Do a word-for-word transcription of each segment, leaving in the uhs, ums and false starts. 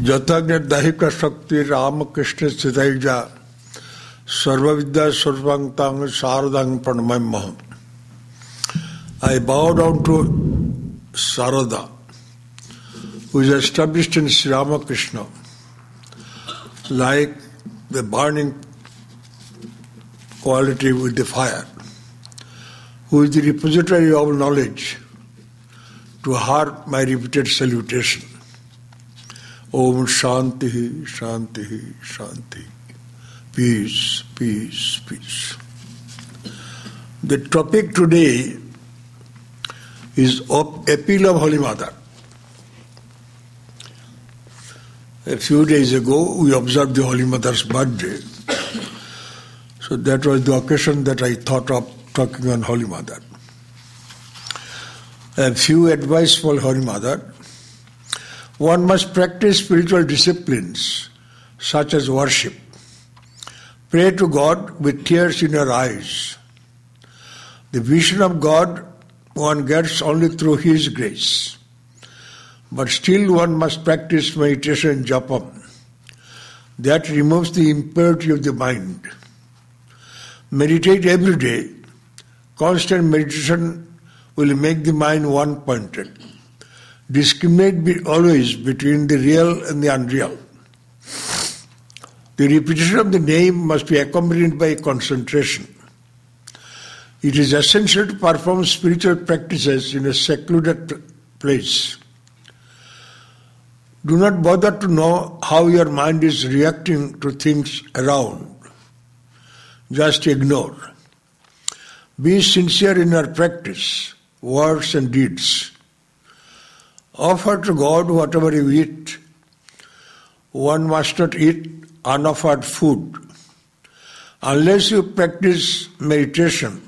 Jatagya Dahika Shakti Ramakrishna Siddhaija Sarvavidya Sarvangtang Saradang Pranamamaham. I bow down to Sarada, who is established in Sri Ramakrishna like the burning quality with the fire, who is the repository of knowledge. To her, my repeated salutation. Om Shanti, Shanti, Shanti. Peace, peace, peace. The topic today is of appeal of Holy Mother. A few days ago, we observed the Holy Mother's birthday. So that was the occasion that I thought of talking on Holy Mother. A few advice for Holy Mother. One must practice spiritual disciplines such as worship. Pray to God with tears in your eyes. The vision of God one gets only through His grace. But still one must practice meditation and japam. That removes the impurity of the mind. Meditate every day. Constant meditation will make the mind one-pointed. Discriminate be always between the real and the unreal. The repetition of the name must be accompanied by concentration. It is essential to perform spiritual practices in a secluded place. Do not bother to know how your mind is reacting to things around. Just ignore. Be sincere in your practice, words and deeds. Offer to God whatever you eat. One must not eat unoffered food. Unless you practice meditation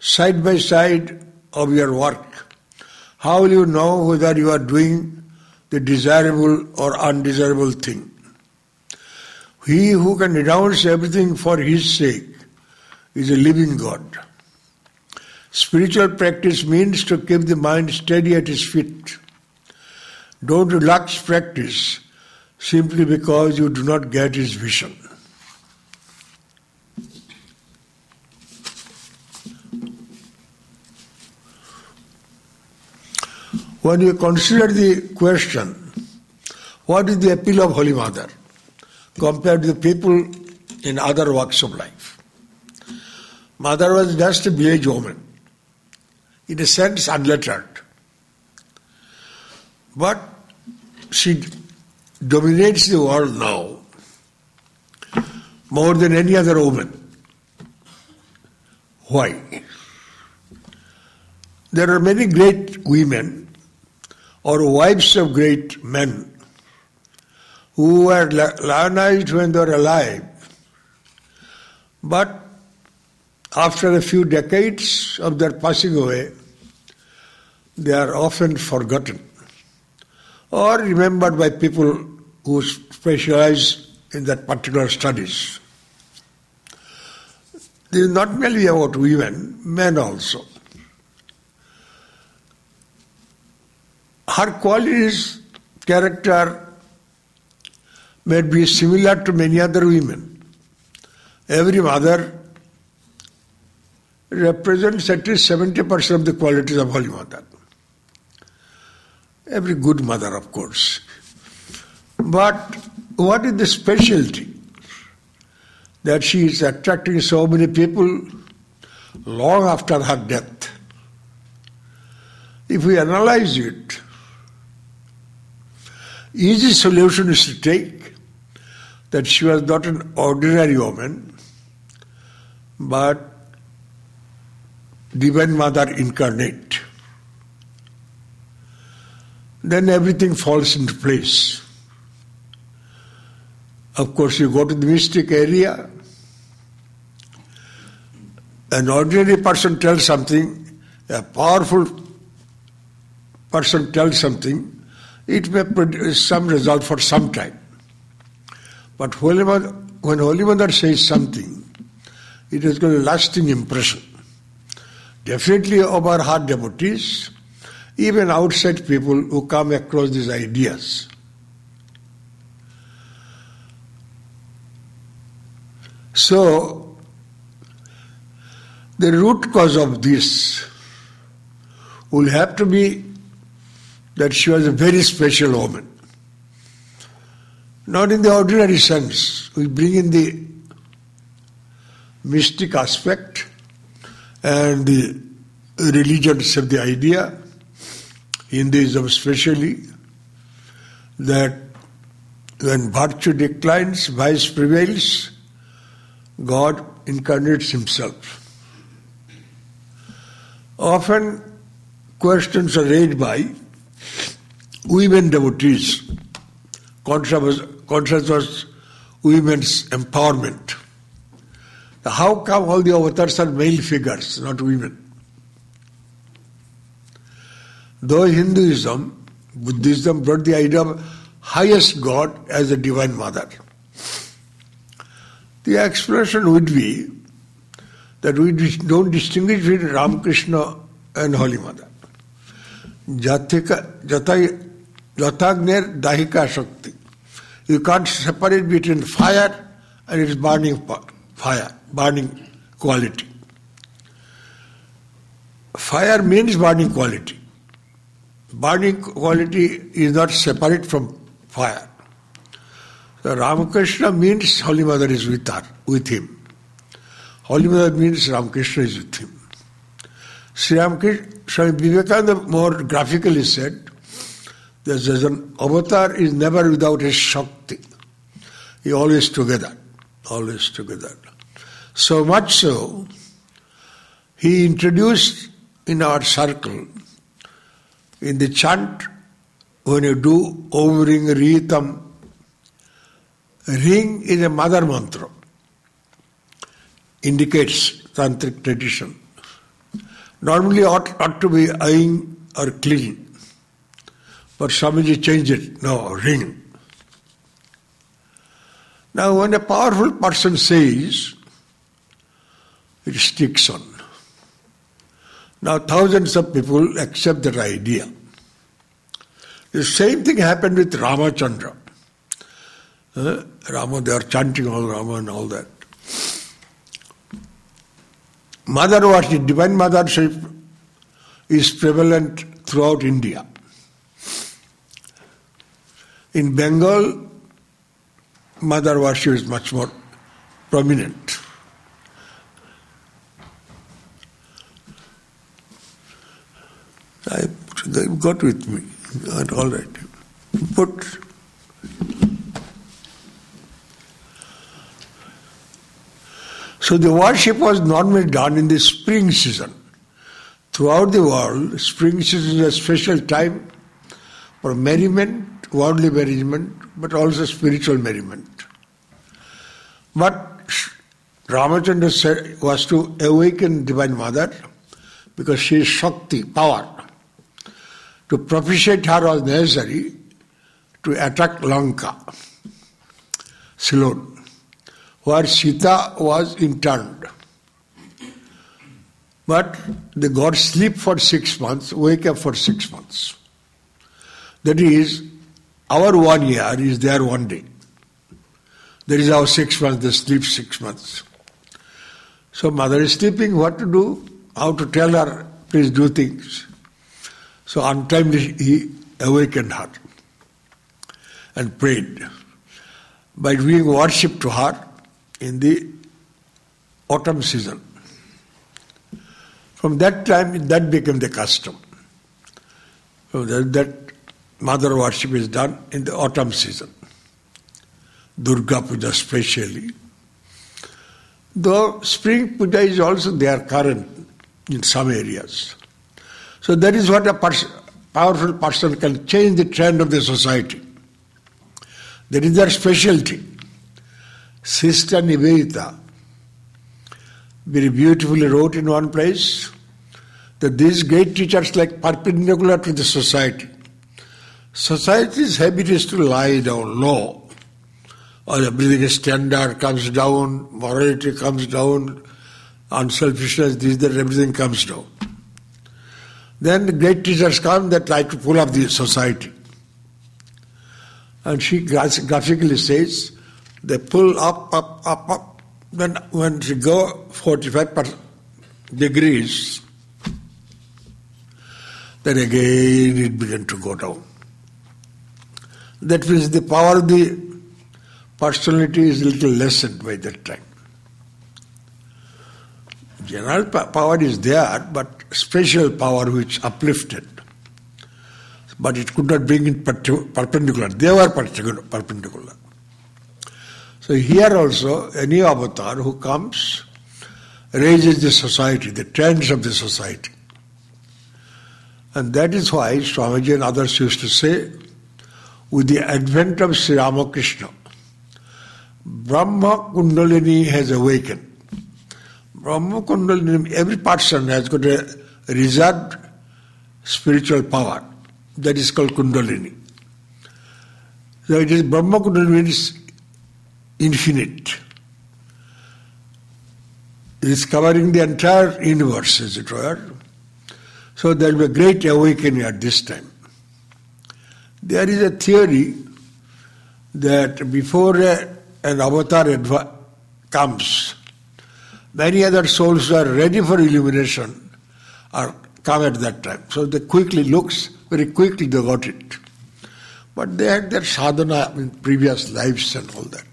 side by side of your work, how will you know whether you are doing the desirable or undesirable thing? He who can renounce everything for His sake is a living God. Spiritual practice means to keep the mind steady at its feet. Don't relax practice simply because you do not get His vision. When you consider the question, what is the appeal of Holy Mother compared to the people in other walks of life? Mother was just a village woman, in a sense unlettered. But she dominates the world now more than any other woman. Why? There are many great women or wives of great men who were lionized when they were alive. But after a few decades of their passing away, they are often forgotten or remembered by people who specialize in that particular studies. This is not merely about women, men also. Her qualities, character may be similar to many other women. Every mother represents at least seventy percent of the qualities of Holy Mother. Every good mother, of course. But what is the specialty? That she is attracting so many people long after her death. If we analyze it, easy solution is to take that she was not an ordinary woman, but Divine Mother incarnate. Then everything falls into place. Of course, you go to the mystic area. An ordinary person tells something, a powerful person tells something, it may produce some result for some time. But Holy Mother, when Holy Mother says something, it has got a lasting impression. Definitely over her devotees, even outside people who come across these ideas. So, the root cause of this will have to be that she was a very special woman. Not in the ordinary sense. We bring in the mystic aspect and the religions of the idea, Hinduism especially, that when virtue declines, vice prevails, God incarnates himself. Often questions are raised by women devotees, contrast women's empowerment. How come all the avatars are male figures, not women? Though Hinduism, Buddhism brought the idea of highest God as a divine mother. The explanation would be that we don't distinguish between Ramakrishna and Holy Mother. Jatika, jatai, jatagner dahika shakti. You can't separate between fire and its burning fire, burning quality. Fire means burning quality. Burning quality is not separate from fire. So Ramakrishna means Holy Mother is with her, with him. Holy Mother means Ramakrishna is with him. Sri Ramakrishna, Swami Vivekananda more graphically said, that as an avatar is never without his Shakti. He always together, always together. So much so, he introduced in our circle, in the chant, when you do Om Ring Ritam, Ring is a mother mantra, indicates tantric tradition. Normally ought, ought to be Aing or Clean, but Swamiji changed it, no, Ring. Now when a powerful person says, it sticks on. Now thousands of people accept that idea. The same thing happened with Ramachandra. Uh, Rama, they are chanting all Rama and all that. Mother worship, divine mothership is prevalent throughout India. In Bengal, mother worship is much more prominent. I got with me. All right. But so the worship was normally done in the spring season. Throughout the world, spring season is a special time for merriment, worldly merriment, but also spiritual merriment. But Ramachandra said was to awaken Divine Mother because she is Shakti, power. To propitiate her was necessary to attack Lanka, Ceylon, where Sita was interned. But the god sleep for six months, wake up for six months. That is, our one year is their one day. That is our six months, they sleep six months. So mother is sleeping, what to do? How to tell her, please do things. So untimely he awakened her and prayed by doing worship to her in the autumn season. From that time, that became the custom. So that, that mother worship is done in the autumn season. Durga Puja especially. Though spring puja is also there current in some areas. So that is what a person, powerful person can change the trend of the society. That is their specialty. Sister Nivedita very beautifully wrote in one place that these great teachers like perpendicular to the society. Society's habit is to lie down low. Or everything standard comes down, morality comes down, unselfishness, this, that, everything comes down. Then the great teachers come, they try to pull up the society. And she graphically says, they pull up, up, up, up, Then when you go forty-five degrees, then again it began to go down. That means the power of the personality is a little lessened by that time. General power is there, but special power which uplifted. But it could not bring it perpendicular. They were perpendicular. So here also, any avatar who comes raises the society, the trends of the society. And that is why Swamiji and others used to say, with the advent of Sri Ramakrishna, Brahma Kundalini has awakened. Brahma Kundalini, every person has got a reserved spiritual power. That is called Kundalini. So it is Brahma Kundalini means infinite. It is covering the entire universe, as it were. So there will be a great awakening at this time. There is a theory that before a, an avatar adva- comes, many other souls who are ready for illumination are come at that time. So they quickly looks, very quickly they got it. But they had their sadhana in previous lives and all that.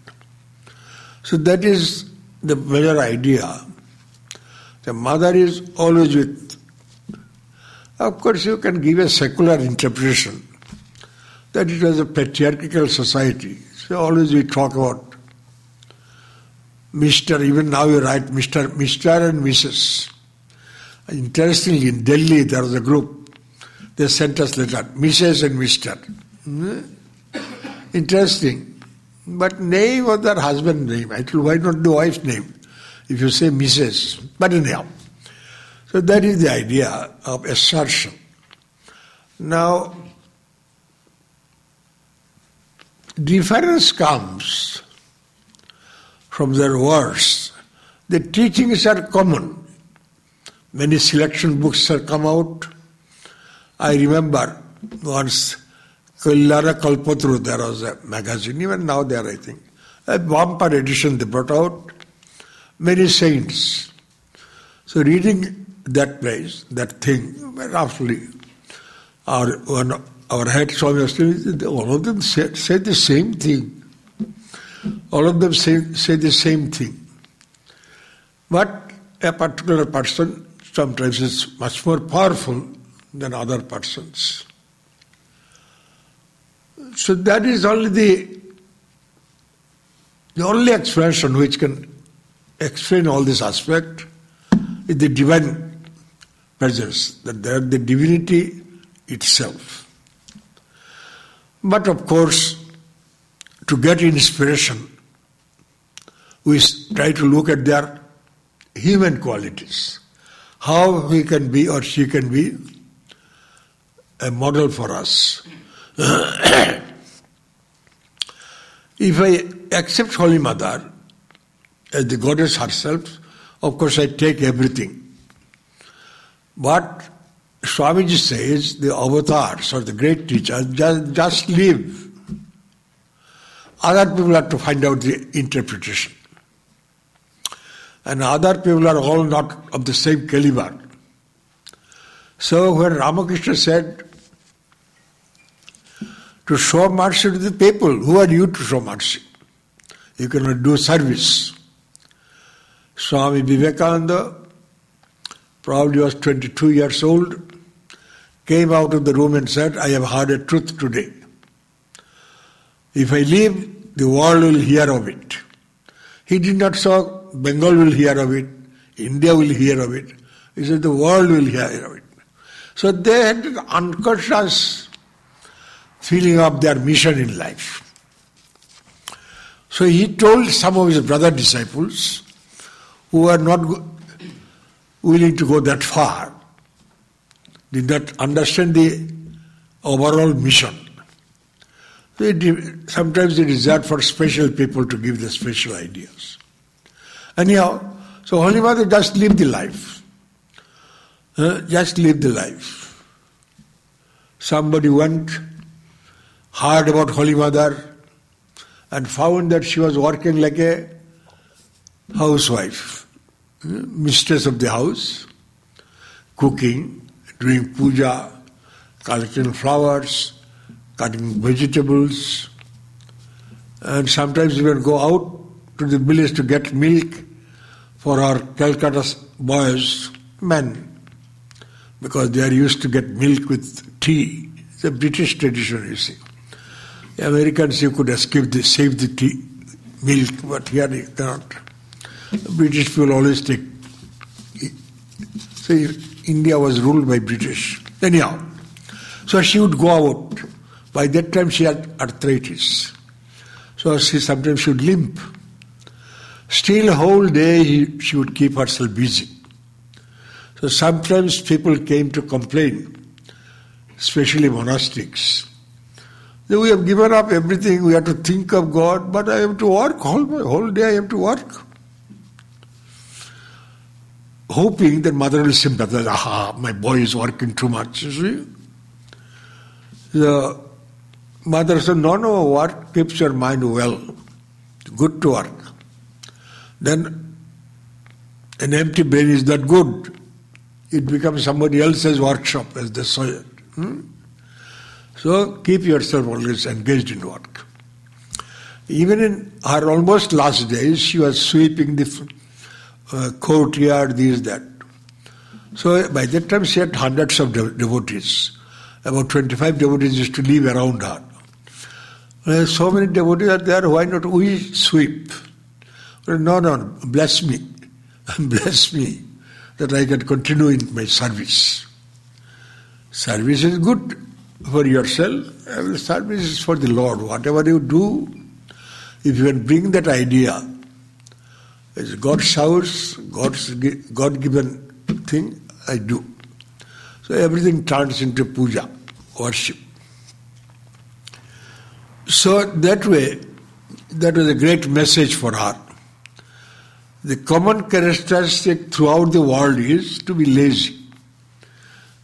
So that is the major idea. The mother is always with. Of course you can give a secular interpretation that it was a patriarchal society. So always we talk about Mister, even now you write Mister Mister and Missus Interestingly, in Delhi there was a group, they sent us letter, Missus and Mister Hmm? Interesting. But name was their husband's name. I told, why not the wife's name? If you say Missus But anyhow. So that is the idea of assertion. Now, difference comes from their words. The teachings are common. Many selection books have come out. I remember once Kvillara Kalpatru, there was a magazine, even now there I think. A bumper edition they brought out. Many saints. So reading that place, that thing, roughly, our, our head Swami Acharya, all of them say, say the same thing. All of them say, say the same thing. But a particular person sometimes is much more powerful than other persons. So that is only the, the only expression which can explain all this aspect is the divine presence, that there the divinity itself. But of course, to get inspiration, we try to look at their human qualities. How he can be or she can be a model for us. If I accept Holy Mother as the goddess herself, of course I take everything. But Swamiji says the avatars or the great teachers just, just live. Other people have to find out the interpretation. And other people are all not of the same caliber. So when Ramakrishna said to show mercy to the people, who are you to show mercy? You cannot do service. Swami Vivekananda, probably was twenty-two years old, came out of the room and said, I have heard a truth today. If I leave, the world will hear of it. He did not say, Bengal will hear of it, India will hear of it. He said the world will hear of it. So they had an unconscious feeling of their mission in life. So he told some of his brother disciples who were not go- willing to go that far, did not understand the overall mission. So it, sometimes it is that for special people to give the special ideas. Anyhow, so Holy Mother just live the life. Uh, just live the life. Somebody went, heard about Holy Mother and found that she was working like a housewife, mistress of the house, cooking, doing puja, collecting flowers, cutting vegetables, and sometimes even go out to the village to get milk for our Calcutta boys, men, because they are used to get milk with tea. It's a British tradition, you see. The Americans, you could escape the, save the tea, milk, but here you cannot. The British will always take. So India was ruled by British. Anyhow, so she would go out. By that time she had arthritis. So she sometimes should limp. Still whole day he, she would keep herself busy. So sometimes people came to complain, especially monastics. We have given up everything, we have to think of God, but I have to work all my whole day, I have to work. Hoping that mother will sympathize, aha, my boy is working too much, you see. The mother said, no, no, work keeps your mind well. Good to work. Then an empty brain is not good. It becomes somebody else's workshop, as they say it. Hmm? So keep yourself always engaged in work. Even in her almost last days, she was sweeping the uh, courtyard, this, that. So by that time she had hundreds of dev- devotees. About twenty-five devotees used to live around her. Well, so many devotees are there, why not we sweep? Well, no, no, bless me. Bless me that I can continue in my service. Service is good for yourself. Service is for the Lord. Whatever you do, if you can bring that idea, it's God showers, God's God-given thing, I do. So everything turns into puja, worship. So that way, that was a great message for her. The common characteristic throughout the world is to be lazy.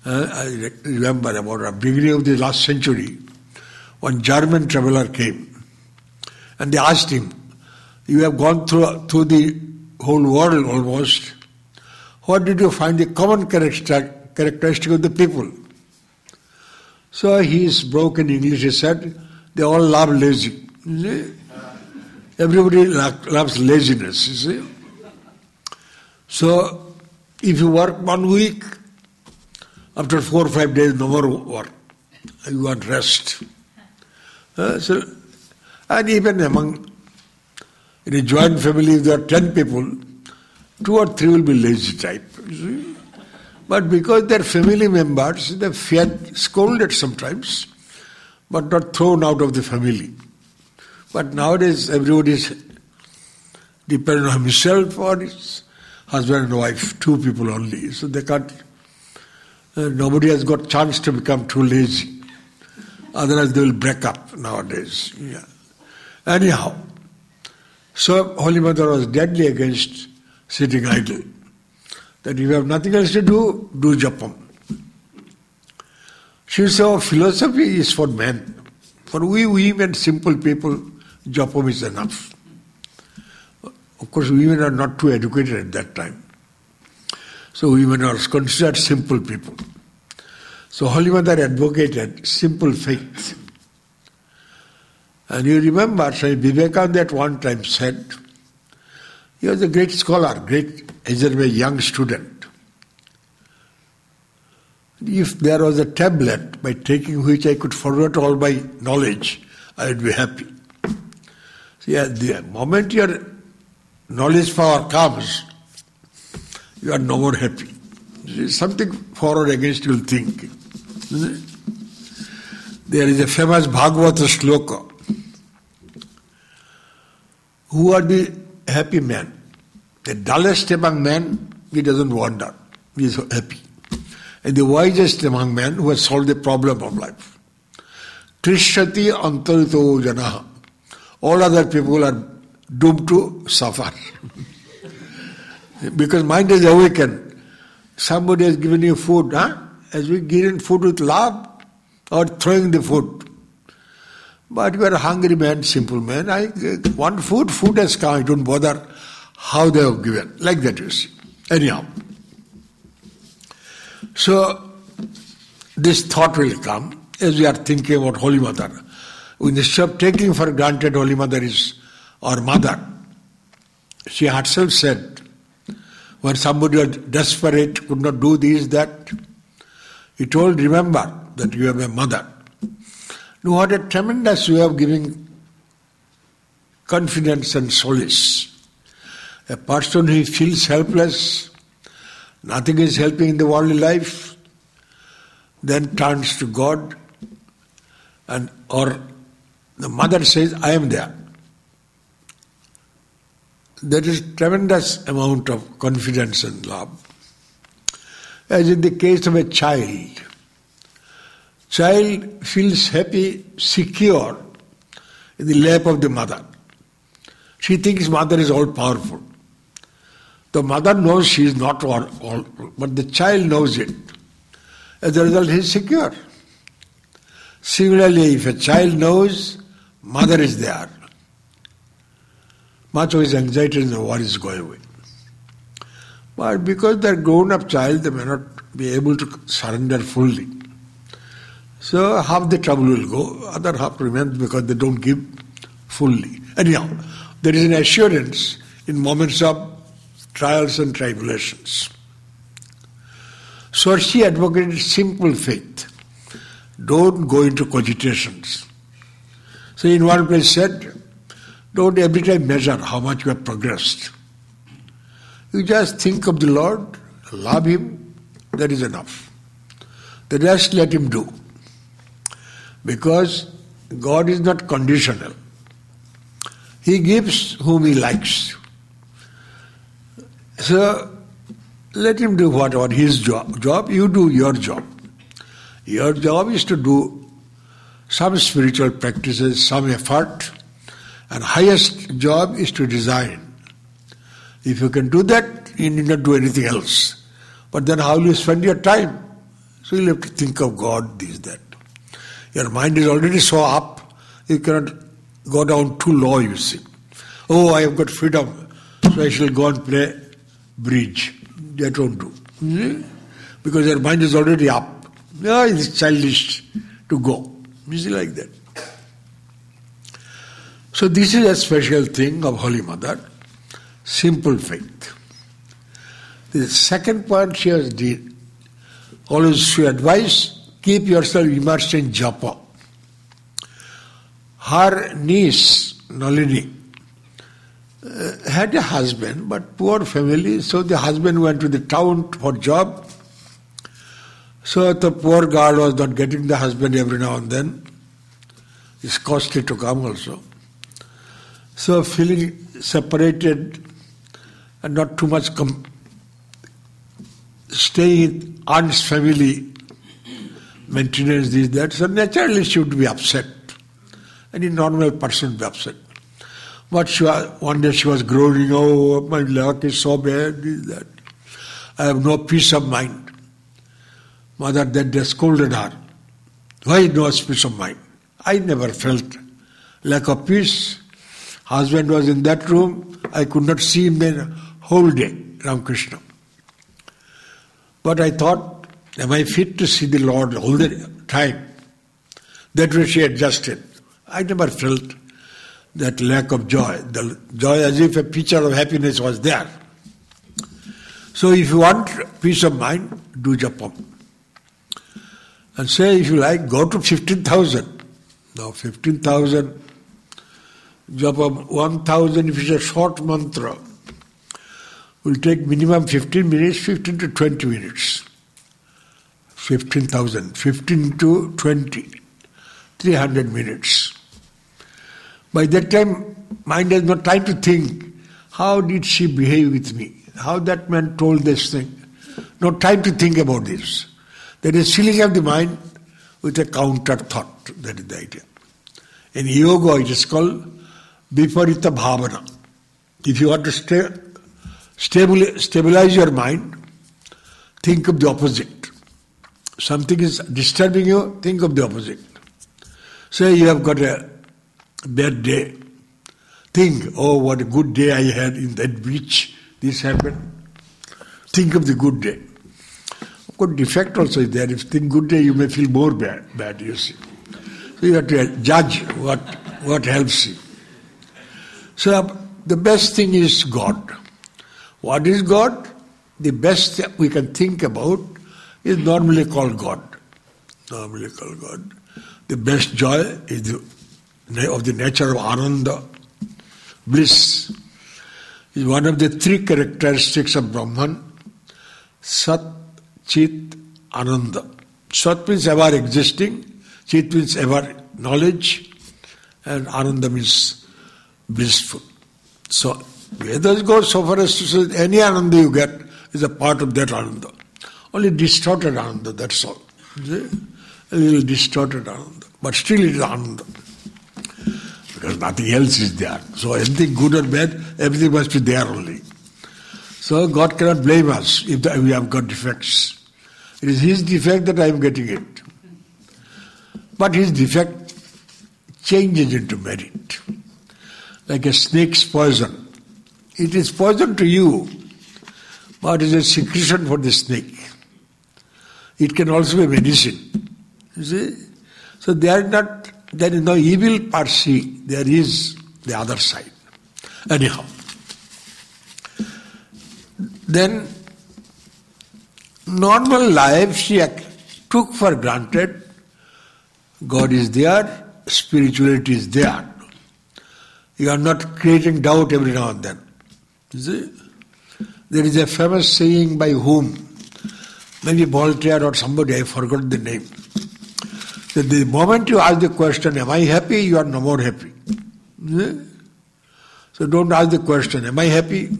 Uh, I remember about the beginning of the last century, one German traveler came and they asked him, you have gone through, through the whole world almost, what did you find the common characteristic characteristic of the people? So he is broken English, he said, they all love lazy. You see? Everybody loves laziness, you see. So if you work one week, after four or five days, no more work. You want rest. Uh, so, and even among, in a joint family, if there are ten people, two or three will be lazy type, you see. But because they are family members, they are scolded sometimes, but not thrown out of the family. But nowadays everybody is dependent on himself or his husband and wife, two people only. So they can't, uh, nobody has got chance to become too lazy. Otherwise they will break up nowadays. Yeah. Anyhow, so Holy Mother was deadly against sitting idle. That if you have nothing else to do, do japam. She said, oh, philosophy is for men. For we women, simple people, japam is enough. Of course, women are not too educated at that time. So women are considered simple people. So Holy Mother advocated simple faith. And you remember, Swami Vivekananda at one time said, he was a great scholar, great as a young student. If there was a tablet by taking which I could forward all my knowledge, I would be happy. See, at the moment your knowledge power comes, you are no more happy. See, something for or against you will think. There is a famous Bhagavata shloka. Who are the happy man? The dullest among men, he doesn't wander. He is happy. And the wisest among men who has solved the problem of life. Trishyati antarito janaha. All other people are doomed to suffer. Because mind is awakened. Somebody has given you food, huh? As we give in food with love or throwing the food. But you are a hungry man, simple man. I want food, food has come. I don't bother how they have given. Like that you see. Anyhow. So, this thought will come as we are thinking about Holy Mother. We stop taking for granted Holy Mother is our mother. She herself said, when somebody was desperate, could not do this, that, he told, remember that you have a mother. Now what a tremendous way of giving confidence and solace. A person who feels helpless, nothing is helping in the worldly life, then turns to God, and or the mother says, I am there. There is tremendous amount of confidence and love. As in the case of a child, child feels happy, secure in the lap of the mother. She thinks mother is all powerful. The mother knows she is not all powerful, but the child knows it. As a result, he is secure. Similarly, if a child knows mother is there, much of his anxiety in the world is going away. But because they are grown-up child, they may not be able to surrender fully. So half the trouble will go, other half remains because they don't give fully. Anyhow, there is an assurance in moments of trials and tribulations. So she advocated simple faith. Don't go into cogitations. So in one place said, don't every time measure how much you have progressed. You just think of the Lord, love Him, that is enough. The rest let Him do. Because God is not conditional. He gives whom He likes. So let Him do whatever His job, job, you do your job. Your job is to do some spiritual practices, some effort, and highest job is to design. If you can do that, you need not do anything else. But then how will you spend your time? So you'll have to think of God, this, that. Your mind is already so up, you cannot go down too low, you see. Oh, I have got freedom, so I shall go and play bridge. That won't do. Mm-hmm. Because your mind is already up. Yeah, it is childish to go. You see, like that. So this is a special thing of Holy Mother, simple faith. The second point she has did, always she advised, keep yourself immersed in japa. Her niece, Nalini, had a husband, but poor family, so the husband went to the town for job. So the poor girl was not getting the husband every now and then. It's costly to come also. So feeling separated and not too much com- staying in aunt's family, maintenance, this, that, so naturally she would be upset. Any normal person would be upset. But she was, one day she was groaning, oh, my luck is so bad, this, that. I have no peace of mind. Mother that day scolded her. Why no peace of mind? I never felt lack of peace. Husband was in that room, I could not see him the whole day, Ramakrishna. But I thought, am I fit to see the Lord all the time? That way she adjusted. I never felt that lack of joy, the joy as if a picture of happiness was there. So if you want peace of mind, do japa. And say, if you like, go to fifteen thousand. Now fifteen thousand... Japa one thousand, if it's a short mantra, will take minimum fifteen minutes, fifteen to twenty minutes. fifteen thousand, fifteen to twenty, three hundred minutes. By that time, mind has no time to think, how did she behave with me? How that man told this thing? No time to think about this. That is filling up the mind with a counter thought. That is the idea. In yoga, it is called Viparita Bhavana. If you want to sta- stabil- stabilize your mind, think of the opposite. Something is disturbing you, think of the opposite. Say you have got a bad day, Think, oh, what a good day I had in that beach. This happened. Think of the good day. Of course, defect also is there. If you think good day, you may feel more bad, bad, you see. So you have to judge what, what helps you. So the best thing is God. What is God? The best that we can think about is normally called God. Normally called God. The best joy is the, of the nature of Ananda. Bliss is one of the three characteristics of Brahman. Sat, Chit, Ananda. Sat means ever existing, Chit means ever knowledge, and Ananda means blissful. So, Vedas go so far as to say any Ananda you get is a part of that Ananda. Only distorted Ananda, that's all. See? A little distorted Ananda. But still it is Ananda. Because nothing else is there. So anything good or bad, everything must be there only. So God cannot blame us if we have got defects. It is His defect that I am getting it. But His defect changes into merit. Like a snake's poison. It is poison to you, but it is a secretion for the snake. It can also be medicine. You see? So they are not, there is no evil per se, there is the other side. Anyhow. Then, normal life she took for granted. God is there, spirituality is there. You are not creating doubt every now and then. You see? There is a famous saying by whom? Maybe Voltaire or somebody, I forgot the name. That the moment you ask the question, am I happy? You are no more happy. See? So don't ask the question, am I happy?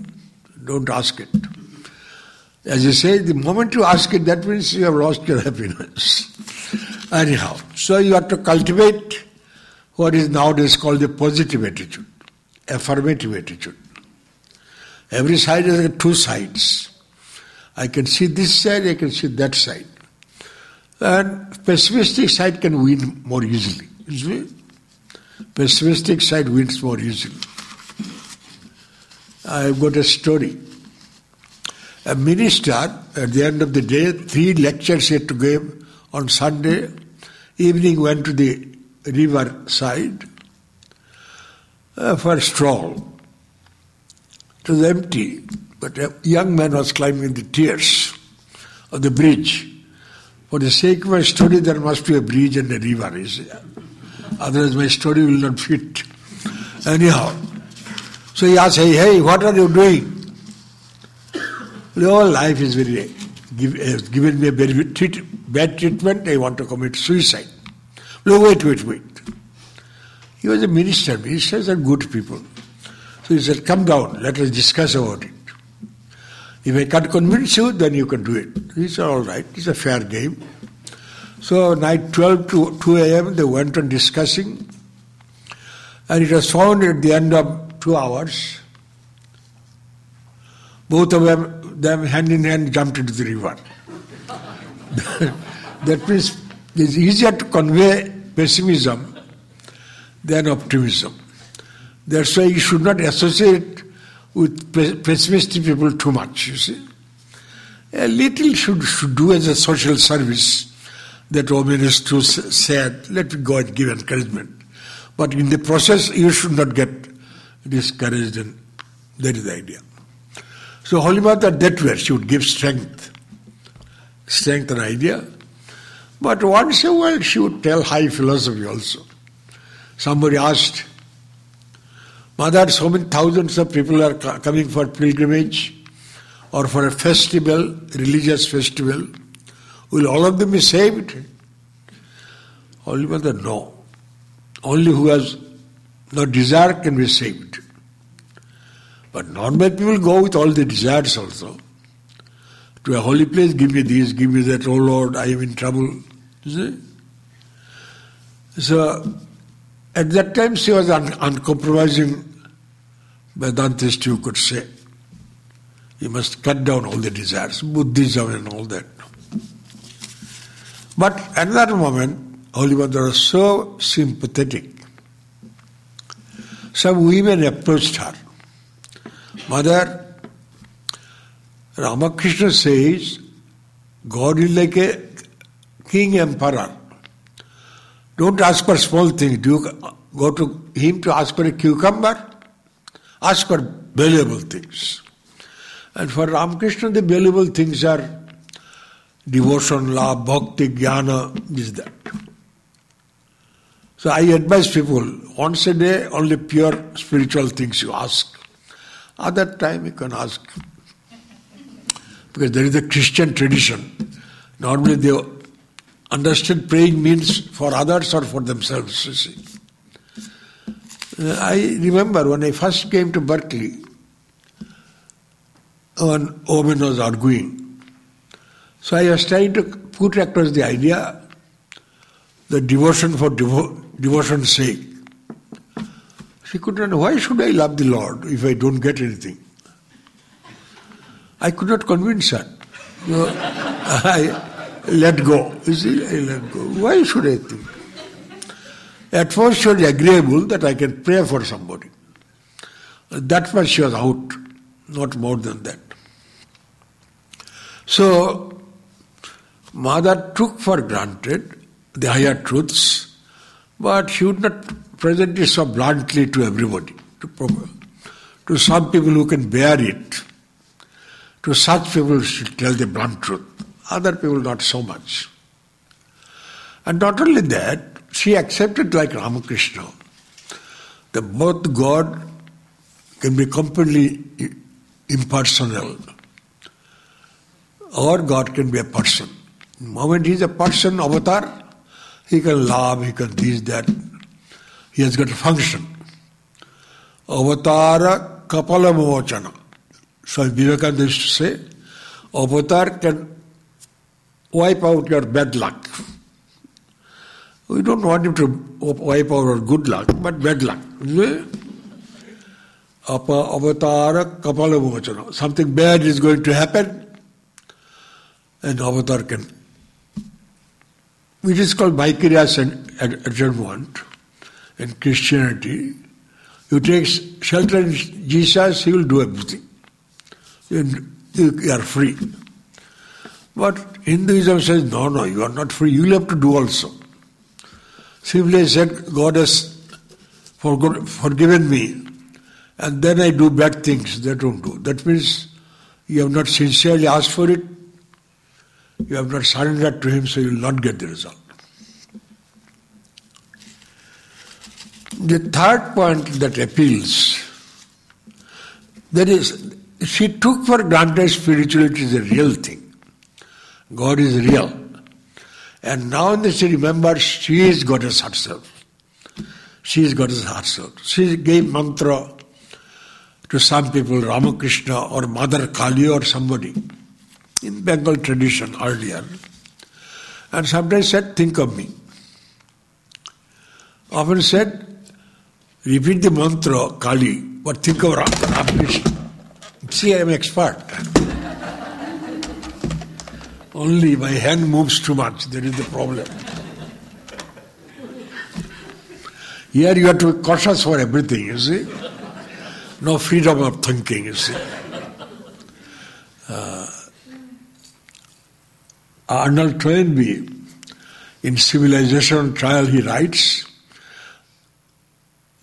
Don't ask it. As you say, the moment you ask it, that means you have lost your happiness. Anyhow, so you have to cultivate what is nowadays called the positive attitude, affirmative attitude. Every side has two sides. I can see this side, I can see that side. And pessimistic side can win more easily. You see? Pessimistic side wins more easily. I've got a story. A minister, at the end of the day, three lectures he had to give on Sunday. Evening went to the river side uh, for a stroll. It was empty. But a young man was climbing the tiers of the bridge. For the sake of my story, there must be a bridge and a river. Otherwise my story will not fit. Anyhow, so he asked, hey, hey, what are you doing? Your life is very, give, has given me a very treat, bad treatment. I want to commit suicide. No, wait, wait, wait. He was a minister. Ministers are good people. So he said, come down, let us discuss about it. If I can't convince you, then you can do it. He said, all right, it's a fair game. So night twelve to two a.m. they went on discussing. And it was found at the end of two hours, both of them, them hand in hand jumped into the river. That means it's easier to convey pessimism than optimism. That's why you should not associate with pessimistic people too much, you see. A little should, should do as a social service. That woman is too sad, let me go and give encouragement. But in the process, you should not get discouraged, and that is the idea. So Holy Mother, that way, she would give strength, strength and idea. But once in a while, she would tell high philosophy also. Somebody asked, Mother, so many thousands of people are coming for pilgrimage or for a festival, religious festival. Will all of them be saved? Holy Mother, no. Only who has no desire can be saved. But normal people go with all the desires also. To a holy place, give me this, give me that, oh Lord, I am in trouble. You see? So, at that time she was an un- uncompromising Vedantist, you could say. You must cut down all the desires, Buddhism and all that. But at that moment, Holy Mother was so sympathetic, some women approached her. Mother, Ramakrishna says, God is like a king emperor. Don't ask for small things. Do you go to him to ask for a cucumber? Ask for valuable things. And for Ramakrishna, the valuable things are devotion, love, bhakti, jnana, this, that. So I advise people, once a day, only pure spiritual things you ask. Other time you can ask. Because there is a Christian tradition. Normally they understand praying means for others or for themselves, you see. I remember when I first came to Berkeley, one woman was arguing. So I was trying to put across the idea that devotion for devo- devotion's sake. She couldn't, why should I love the Lord if I don't get anything? I could not convince her. So I let go. You see, I let go. Why should I think? At first she was agreeable that I can pray for somebody. That much she was out, not more than that. So, Mother took for granted the higher truths, but she would not present it so bluntly to everybody, to, to some people who can bear it. To such people she tells the blunt truth, other people not so much. And not only that, she accepted like Ramakrishna that both God can be completely impersonal or God can be a person. The moment he is a person, avatar, he can love, he can this, that. He has got a function. Avatara kapala mochana. Swami Vivekananda used to say, avatar can wipe out your bad luck. We don't want him to wipe out our good luck, but bad luck. Avatara kapala mochana. Something bad is going to happen, and avatar can. It is called vicarious atonement in Christianity. You take shelter in Jesus, he will do everything. And you are free. But Hinduism says, no, no, you are not free. You will have to do also. Simply said, God has forgiven me and then I do bad things. That won't do. That means you have not sincerely asked for it. You have not surrendered to him, so you will not get the result. The third point that appeals, that is, she took for granted spirituality is a real thing. God is real. And now that she remembers, she is goddess herself. She is goddess herself. She gave mantra to some people, Ramakrishna or Mother Kali or somebody, in Bengal tradition earlier. And sometimes said, think of me. Often said, repeat the mantra Kali, but think of Ramakrishna. See, I am an expert. Only my hand moves too much. That is the problem. Here you have to be cautious for everything, you see. No freedom of thinking, you see. Uh, Arnold Twainby, in Civilization Trial, he writes,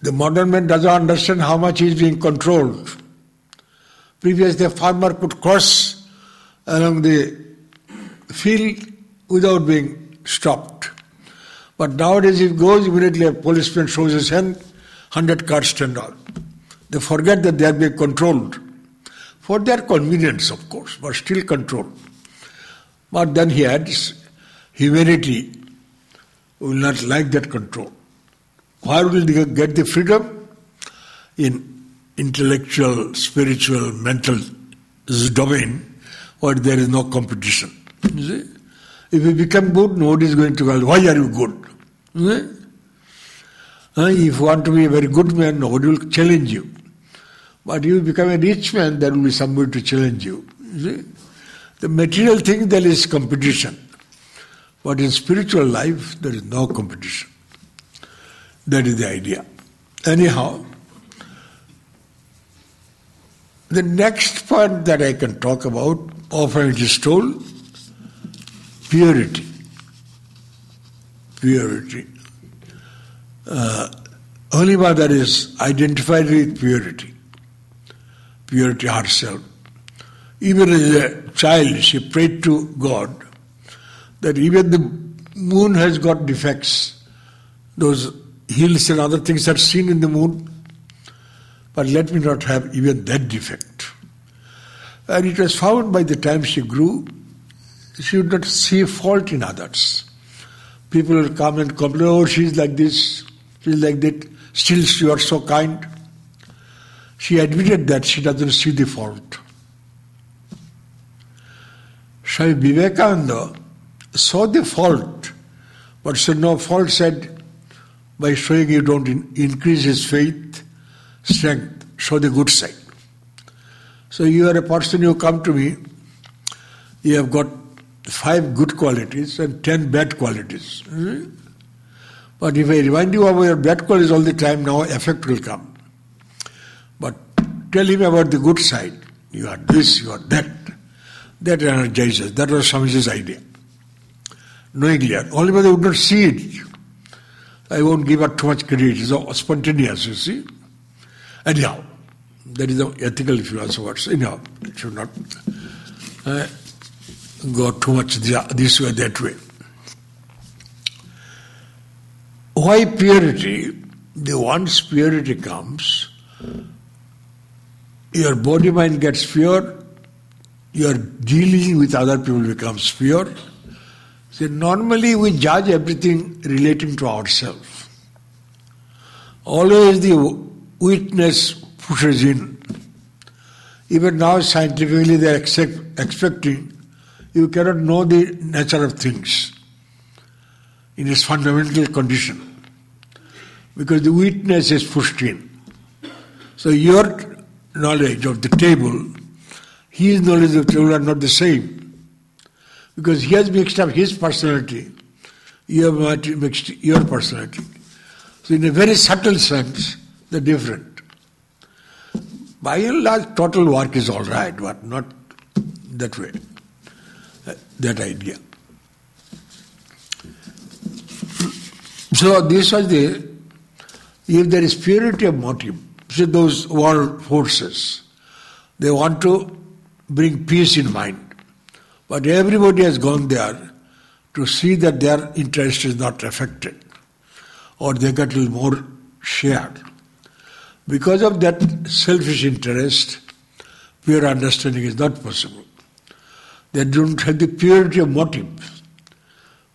the modern man doesn't understand how much he is being controlled. Previously, a farmer could cross along the field without being stopped. But nowadays, if he goes, immediately a policeman shows his hand, hundred cars stand out. They forget that they are being controlled. For their convenience, of course, but still controlled. But then he adds, humanity will not like that control. Where will they get the freedom? In intellectual, spiritual, mental domain where there is no competition. You see? If you become good, nobody is going to go, why are you good? You see? If you want to be a very good man, nobody will challenge you. But if you become a rich man, there will be somebody to challenge you. You see? The material thing, there is competition. But in spiritual life, there is no competition. That is the idea. Anyhow, The next part that I can talk about, often it is told, purity. Purity. Uh, Holy Mother is identified with purity. Purity herself. Even as a child, she prayed to God that even the moon has got defects. Those hills and other things are seen in the moon. But let me not have even that defect. And it was found by the time she grew, she would not see fault in others. People will come and complain, oh, she's like this, she's like that, still you are so kind. She admitted that she doesn't see the fault. Swami Vivekananda saw the fault, but said, no, fault said, by showing you don't in- increase his faith, strength, show the good side. So you are a person, you come to me, you have got five good qualities and ten bad qualities. Mm-hmm. But if I remind you of your bad qualities all the time, now effect will come. But tell him about the good side. You are this, you are that. That energizes. That was Swamiji's idea. Knowingly. Only Mother would not see it. I won't give her too much credit. It's all spontaneous, you see. Anyhow, that is the ethical philosopher's. Anyhow, it should not uh, go too much this way, that way. Why purity? The once purity comes, your body mind gets pure, your dealing with other people becomes pure. See, normally we judge everything relating to ourselves. Always the witness pushes in. Even now scientifically they are accept, expecting you cannot know the nature of things in its fundamental condition because the witness is pushed in. So your knowledge of the table, his knowledge of the table are not the same because he has mixed up his personality, you have mixed your personality. So in a very subtle sense, they're different. By and large, total work is all right, but not that way, that idea. So this was the, if there is purity of motive, see those world forces, they want to bring peace in mind. But everybody has gone there to see that their interest is not affected or they get a little more shared. Because of that selfish interest, pure understanding is not possible. They don't have the purity of motive.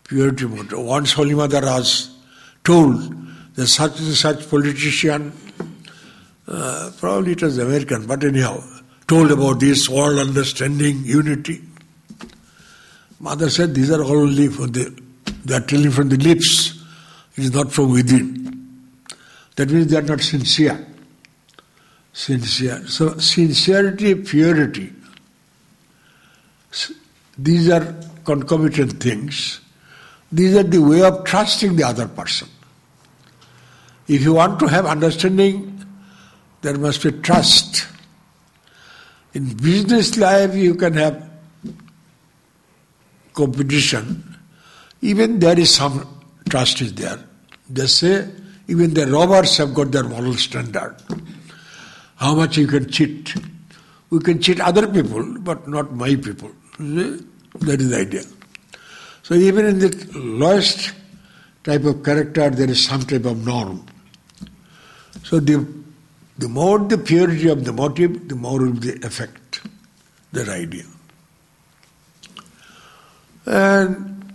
Purity of motive. Once Holy Mother was told that such and such politician, uh, probably it was American, but anyhow, told about this world understanding, unity. Mother said, these are all only from the, they are telling from the lips, it is not from within. That means they are not sincere. Sincere. So sincerity, purity, these are concomitant things. These are the way of trusting the other person. If you want to have understanding, there must be trust. In business life you can have competition. Even there is some trust is there. They say even the robbers have got their moral standard. How much you can cheat? We can cheat other people, but not my people. That is the idea. So even in the lowest type of character, there is some type of norm. So the, the more the purity of the motive, the more will the effect, that idea. And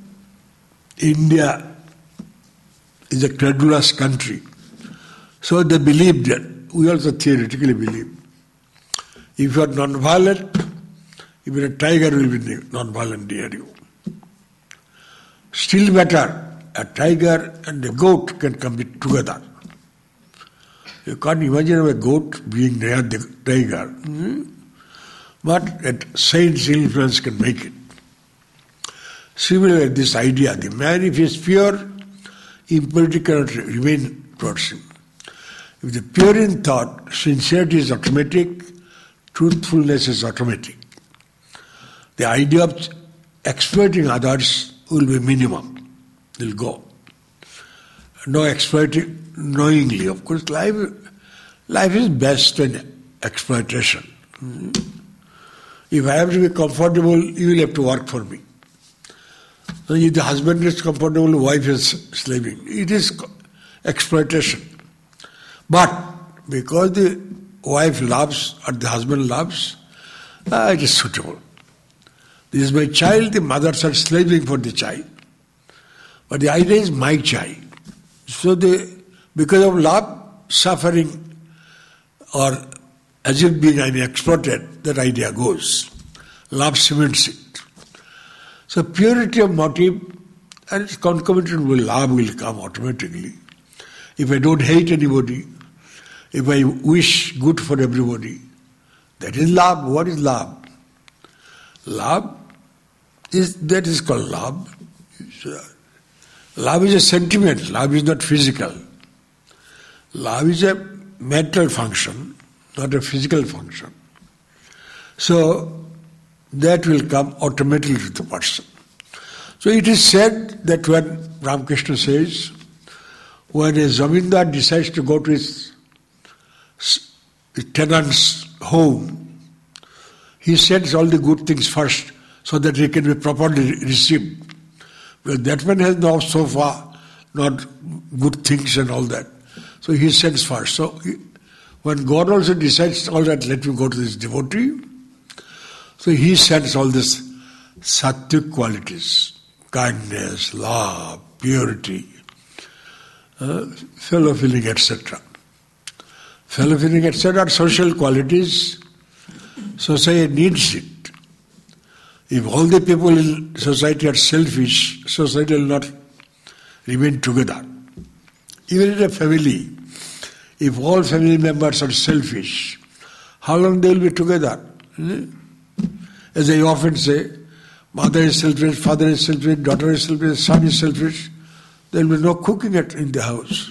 India is a credulous country. So they believed that. We also theoretically believe. If you are non-violent, even a tiger will be non-violent near you. Still better, a tiger and a goat can compete together. You can't imagine a goat being near the tiger. Mm-hmm. But a saint's influence can make it. Similarly, this idea, the man if he is pure, impurity cannot remain towards him. If the pure in thought, sincerity is automatic, truthfulness is automatic. The idea of exploiting others will be minimum. They'll go. No exploiting knowingly. Of course, life, life is best in exploitation. If I have to be comfortable, you will have to work for me. So if the husband is comfortable, the wife is slaving. It is exploitation. But because the wife loves or the husband loves, uh, it is suitable. This is my child, the mothers are slaving for the child. But the idea is my child. So they, because of love, suffering, or as if being I'm exploited, that idea goes. Love cements it. So purity of motive and its concomitant with love will come automatically. If I don't hate anybody, if I wish good for everybody, that is love. What is love? Love is, that is called love. Love is a sentiment. Love is not physical. Love is a mental function, not a physical function. So that will come automatically to the person. So it is said that when Ramakrishna says, when a zamindar decides to go to his tenant's home, he sends all the good things first so that he can be properly received. Well, that one has now so far not good things and all that. So he sends first. So he, when God also decides, all right, let me go to this devotee, so he sends all these sattvic qualities, kindness, love, purity, uh, fellow feeling, et cetera. Fellow feeling, et cetera are social qualities. Society needs it. If all the people in society are selfish, society will not remain together. Even in a family, if all family members are selfish, how long they will be together? As I often say, mother is selfish, father is selfish, daughter is selfish, son is selfish. There will be no cooking in the house.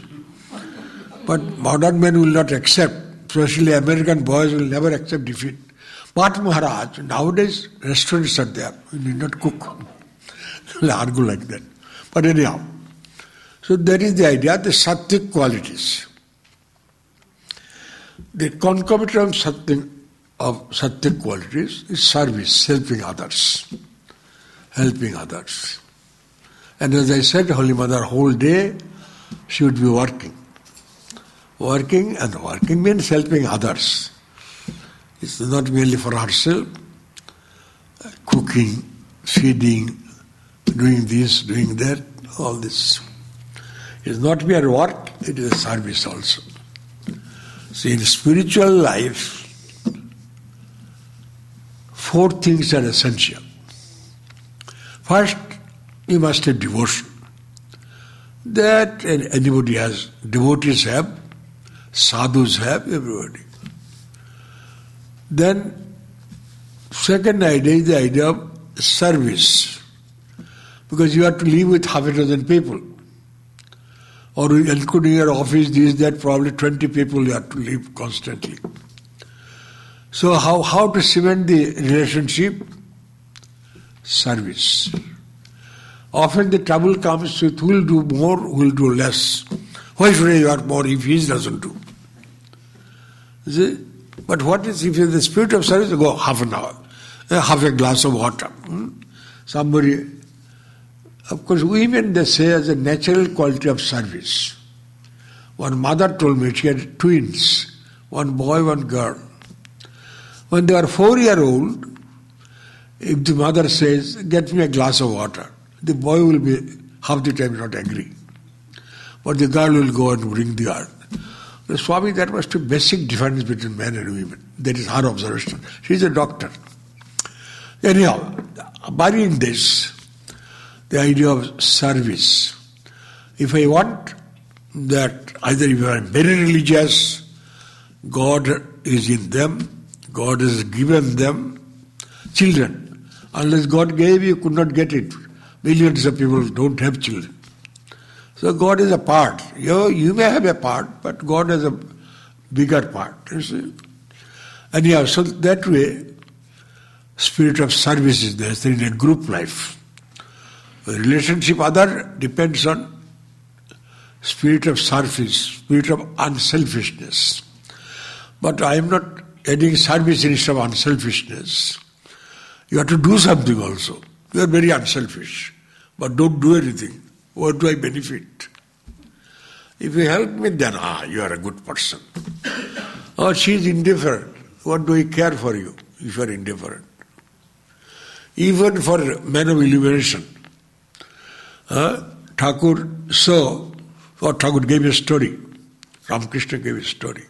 But modern men will not accept, especially American boys will never accept defeat. But Maharaj, nowadays restaurants are there, you need not cook. They'll argue like that. But anyhow, so that is the idea, the sattvic qualities. The concomitant sattvic, of sattvic qualities is service, helping others. Helping others. And as I said, Holy Mother, whole day she would be working. Working and working means helping others. It's not merely for herself, cooking, feeding, doing this, doing that, all this. It's not mere work, it is a service also. See, in spiritual life, four things are essential. First, you must have devotion. That anybody has, devotees have, sadhus have, everybody. Then, second idea is the idea of service. Because you have to live with half a dozen people. Or including your office, this, that, probably twenty people you have to live constantly. So how, how to cement the relationship? Service. Often the trouble comes with who will do more, who will do less. Why should I work more if he doesn't do? You see? But what is, if in the spirit of service, you go half an hour, half a glass of water. Hmm? Somebody, of course, women they say as a natural quality of service. One mother told me she had twins, one boy, one girl. When they are four year old, if the mother says, get me a glass of water, the boy will be half the time not angry. But the girl will go and bring the earth. The Swami, that was the basic difference between men and women. That is her observation. She is a doctor. Anyhow, barring this, the idea of service. If I want that, either if I am very religious, God is in them, God has given them children. Unless God gave, you could not get it. Millions of people don't have children. So God is a part. You, you may have a part, but God has a bigger part. You see? And yeah, so that way, spirit of service is there. There is a group life. The relationship other depends on spirit of service, spirit of unselfishness. But I am not adding service instead of unselfishness. You have to do something also. You are very unselfish, but don't do anything. What do I benefit? If you help me, then ah, you are a good person. Or oh, she is indifferent. What do I care for you if you are indifferent? Even for men of illumination. Uh, Thakur saw, or Thakur gave a story, Ramakrishna gave a story,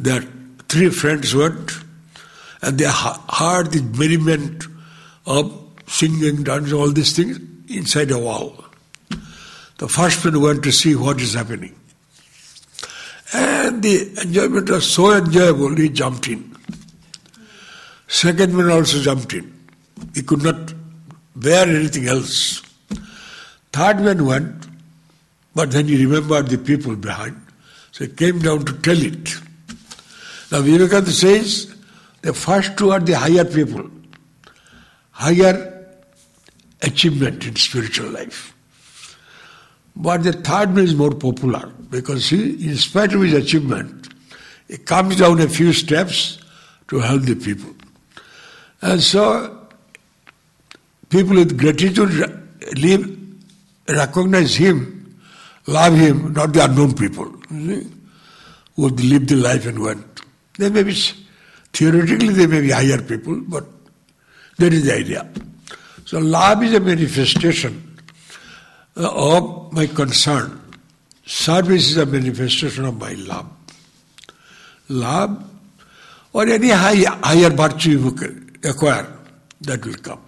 that three friends went and they heard the merriment of singing, dancing, all these things inside a wall. The first friend went to see what is happening. And the enjoyment was so enjoyable, he jumped in. Second man also jumped in. He could not bear anything else. Third man went, but then he remembered the people behind. So he came down to tell it. Now Vivekananda says, the first two are the higher people. Higher achievement in spiritual life. But the third man is more popular, because he, in spite of his achievement, he comes down a few steps to help the people. And so, people with gratitude live recognize him, love him, not the unknown people who lived the life and went. They may be, theoretically they may be higher people, but that is the idea. So love is a manifestation of my concern. Service is a manifestation of my love. Love or any high, higher virtue you acquire, that will come.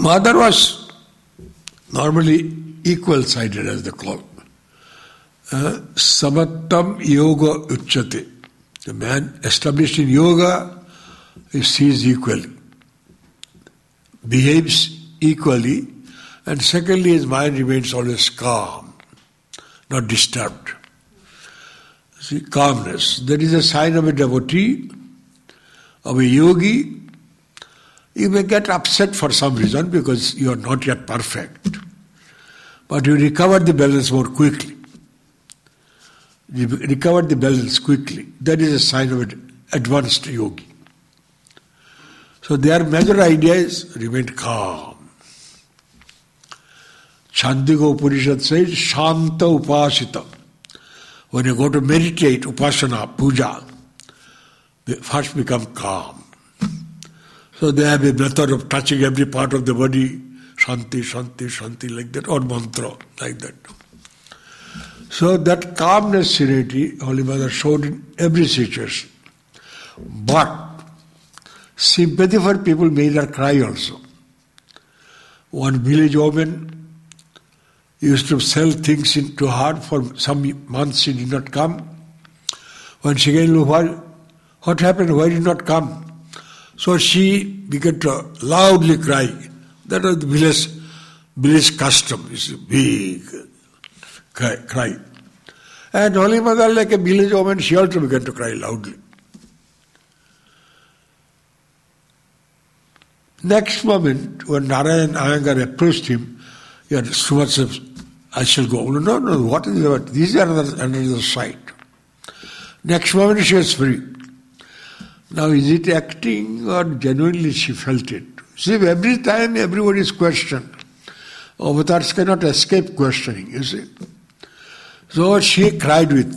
Mother was normally equal-sided as they call. Uh, Samattam yoga uchyate. The man established in yoga is sees equally, behaves equally, and secondly his mind remains always calm, not disturbed. See, calmness. That is a sign of a devotee, of a yogi. You may get upset for some reason because you are not yet perfect. But you recover the balance more quickly. You recover the balance quickly. That is a sign of an advanced yogi. So their major idea is remain calm. Chandika Upanishad says, Shanta Upasita. When you go to meditate, upasana, puja, first become calm. So they have a method of touching every part of the body, shanti, shanti, shanti, like that, or mantra, like that. So that calmness, serenity, Holy Mother showed in every situation. But sympathy for people made her cry also. One village woman used to sell things into her for some months, she did not come. When she came, what happened, why did not come? So she began to loudly cry. That was the village, village custom. It's a big cry, cry. And Holy Mother, like a village woman, she also began to cry loudly. Next moment, when Narayan Ayangar approached him, he had so much of, I shall go. No, no, what is that? These are another, another side. Next moment, she was free. Now is it acting or genuinely she felt it? See, every time everyone is questioned. Avatars cannot escape questioning, you see. So she cried with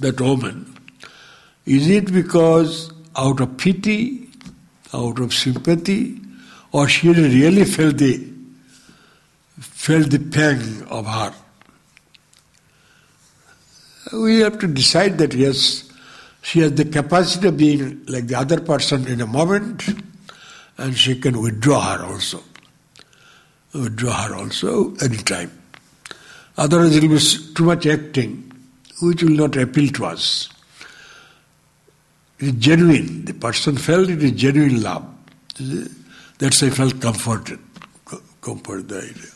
that woman. Is it because out of pity, out of sympathy, or she really felt the, felt the pang of her? We have to decide that yes, she has the capacity of being like the other person in a moment, and she can withdraw her also. Withdraw her also any time. Otherwise it will be too much acting, which will not appeal to us. It is genuine. The person felt it is genuine love. That's why I felt comforted. comfort the idea.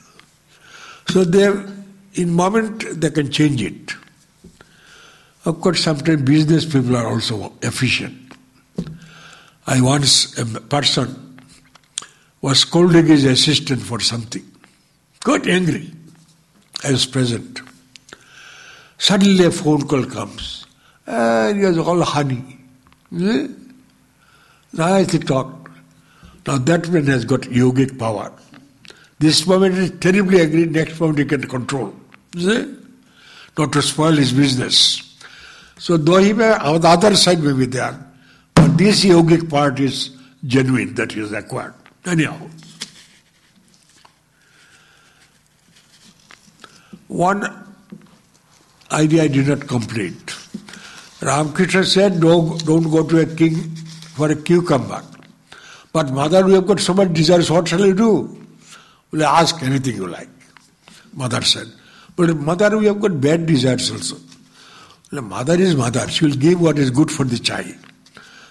So they have, in moment they can change it. Of course, sometimes business people are also efficient. I once, a person was scolding his assistant for something. Got angry. I was present. Suddenly a phone call comes. And it was all honey. Now I talked. Now that man has got yogic power. This moment is terribly angry, next moment he can control. See? Not to spoil his business. So though he may, on the other side may be there, but this yogic part is genuine, that is acquired. Anyhow, one idea I did not complete. Ramakrishna said, no, don't go to a king for a cucumber. But mother, we have got so much desires, what shall I do? Well, ask anything you like, mother said. But mother, we have got bad desires also. Well, mother is mother. She will give what is good for the child.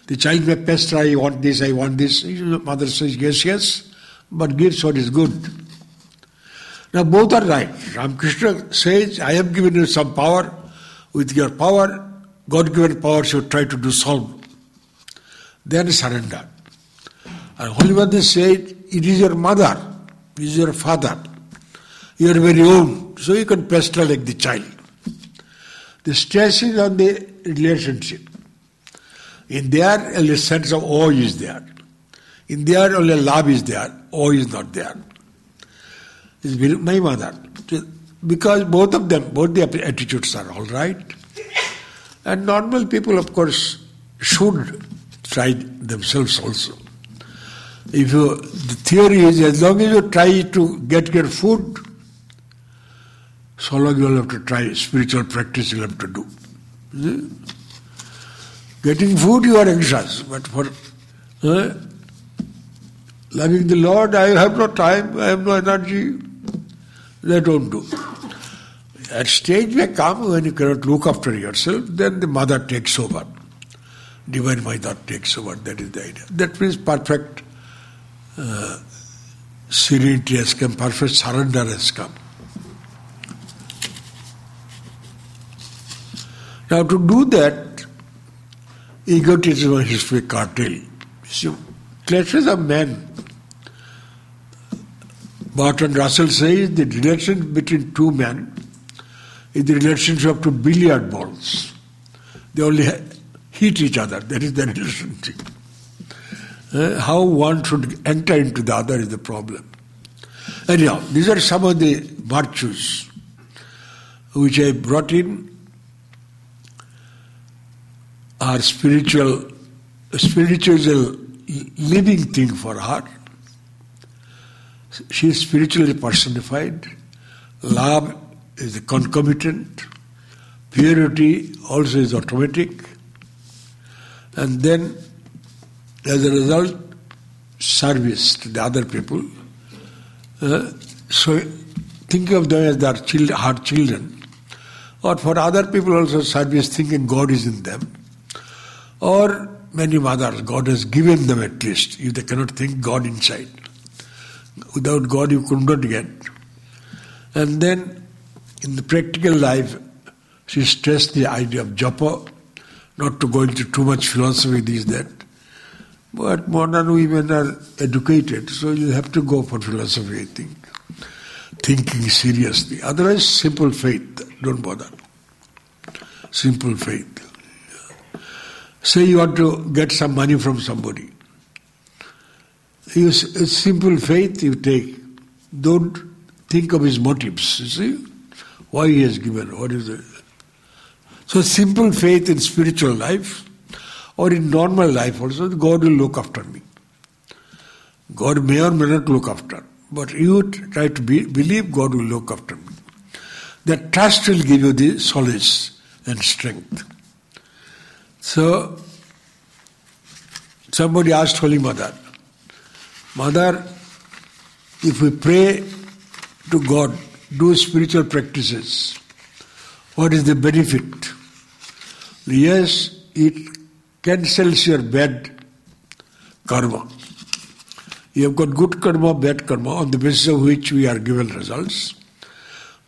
The child may pester, I want this, I want this. Mother says, yes, yes, but gives what is good. Now both are right. Ramakrishna says, I have given you some power. With your power, God-given power, should try to do solve. Then surrender. And Holy Mother said, it is your mother. Is your father, your very own, so you can pester like the child. The stress is on the relationship. In there, a sense of awe is there. In there, only love is there, awe is not there. It's my mother. Because both of them, both the attitudes are all right. And normal people, of course, should try themselves also. If you, the theory is, as long as you try to get your food, so long you will have to try spiritual practice, you will have to do. See? Getting food, you are anxious, but for eh, loving the Lord, I have no time, I have no energy, they don't do. A stage may come when you cannot look after yourself, then the mother takes over. Divine Mother takes over, that is the idea. That means perfect Uh, serenity has come, perfect surrender has come. Now to do that, egotism and history cartel. So, clashes of men. Bertrand Russell says the relation between two men is the relationship of two billiard balls. They only hit each other, that is the relationship. Uh, how one should enter into the other is the problem. Anyhow, these are some of the virtues which I brought in are spiritual, spiritual is a living thing for her. She is spiritually personified. Love is the concomitant. Purity also is automatic. And then as a result, service to the other people. Uh, so think of them as their child, her children. Or for other people also service, thinking God is in them. Or many mothers, God has given them at least, if they cannot think God inside. Without God you could not get. And then in the practical life, she stressed the idea of japa, not to go into too much philosophy these days. But modern women are educated, so you have to go for philosophy, I think. Thinking seriously. Otherwise, simple faith. Don't bother. Simple faith. Say you want to get some money from somebody. You, simple faith you take. Don't think of his motives, you see. Why he has given, what is it? So simple faith in spiritual life, or in normal life also, God will look after me. God may or may not look after, but you try to be, believe God will look after me. That trust will give you the solace and strength. So, somebody asked Holy Mother, Mother, if we pray to God, do spiritual practices, what is the benefit? Yes, it cancels your bad karma. You have got good karma, bad karma, on the basis of which we are given results.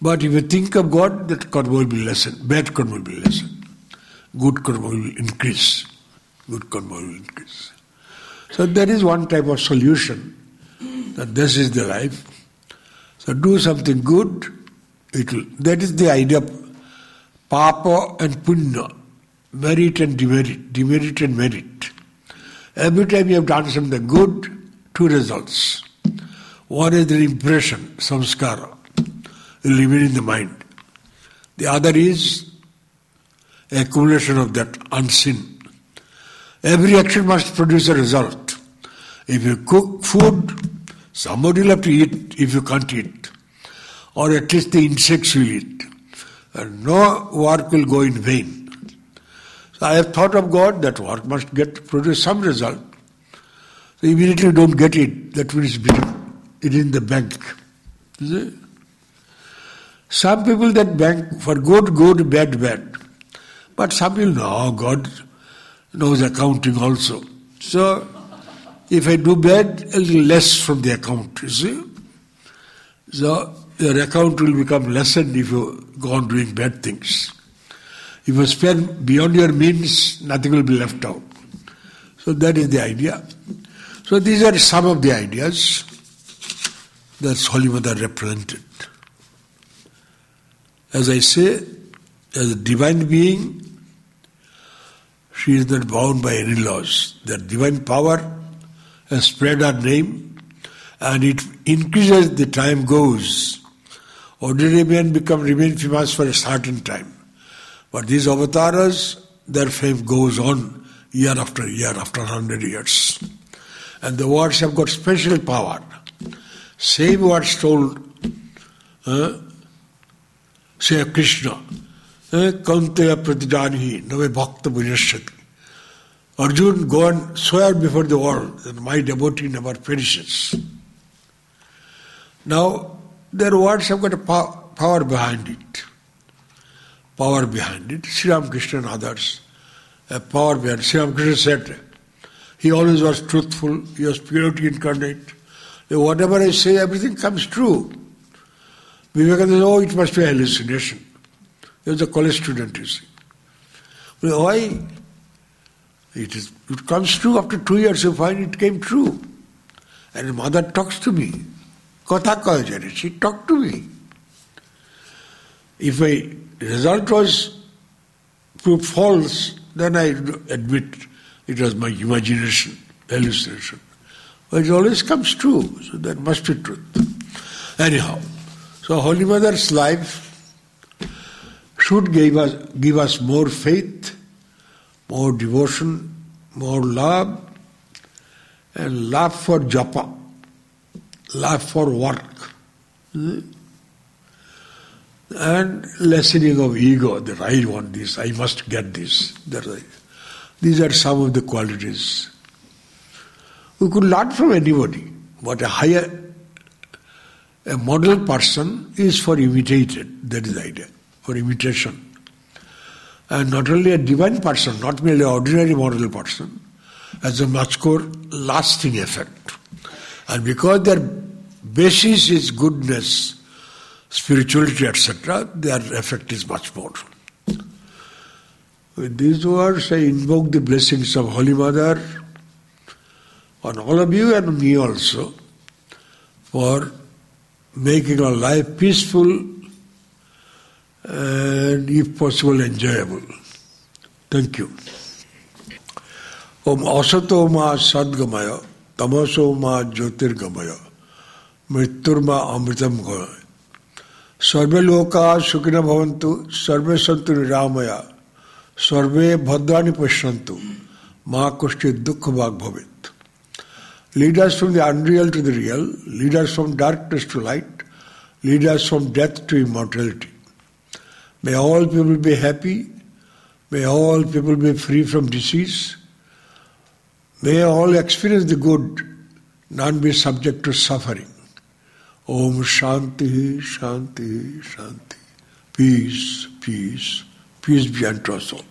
But if you think of God, that karma will be lessened, bad karma will be lessened, good karma will increase, good karma will increase. So that is one type of solution, that this is the life. So do something good, it will. That is the idea of papa and punya, merit and demerit, demerit and merit. Every time you have done something good, two results. One is the impression, samskara, will remain in the mind. The other is accumulation of that unseen. Every action must produce a result. If you cook food, somebody will have to eat if you can't eat. Or at least the insects will eat. And no work will go in vain. So I have thought of God, that work must get produce some result. So immediately you don't get it, that means it is in the bank. You see? Some people that bank for good, good, bad, bad. But some people know, God knows accounting also. So, if I do bad, a little less from the account, you see. So, your account will become lessened if you go on doing bad things. If you spend beyond your means, nothing will be left out. So, that is the idea. So, these are some of the ideas that Holy Mother represented. As I say, as a divine being, she is not bound by any laws. That divine power has spread her name and it increases the time goes. Ordinary men become remain famous for a certain time. But these avataras, their fame goes on year after year, after hundred years. And the words have got special power. Same words told uh, Say Krishna, Kaunteya Pradidani, Nave Bhakta Bhujashati. Arjuna, go and swear before the world that my devotee never perishes. Now, their words have got a pow- power behind it. Power behind it. Sri Ramakrishna and others, a power behind it. Sri Ramakrishna said, he always was truthful, he was purity incarnate. Whatever I say, everything comes true. Vivekananda says, oh, it must be a hallucination. He was a college student, you see. Well, why? It, is, it comes true. After two years, you find it came true. And his mother talks to me. Kathakar jani, she talked to me. If my result was proved false, then I admit it was my imagination, hallucination. But it always comes true, so that must be truth. Anyhow, so Holy Mother's life should give us, give us more faith, more devotion, more love, and love for japa, love for work, and lessening of ego, that I want this, I must get this. These are some of the qualities. We could learn from anybody, but a higher A model person is for imitated, that is the idea, for imitation. And not only a divine person, not merely an ordinary model person, has a much more lasting effect. And because their basis is goodness, spirituality, et cetera, their effect is much more. With these words, I invoke the blessings of Holy Mother on all of you and me also, for making our life peaceful and, if possible, enjoyable. Thank you. Om asato ma sadgamaya, tamaso ma jyotirgamaya, mriturma amritam gamaya. Sarve loka sukhina bhavantu, sarve santu niramaya, sarve bhadrani pashyantu, ma kushti dukkha bhag bhavet. Lead us from the unreal to the real, lead us from darkness to light, lead us from death to immortality. May all people be happy, may all people be free from disease, may all experience the good, none be subject to suffering. Om Shanti, Shanti, Shanti. Peace, peace, peace be unto us all.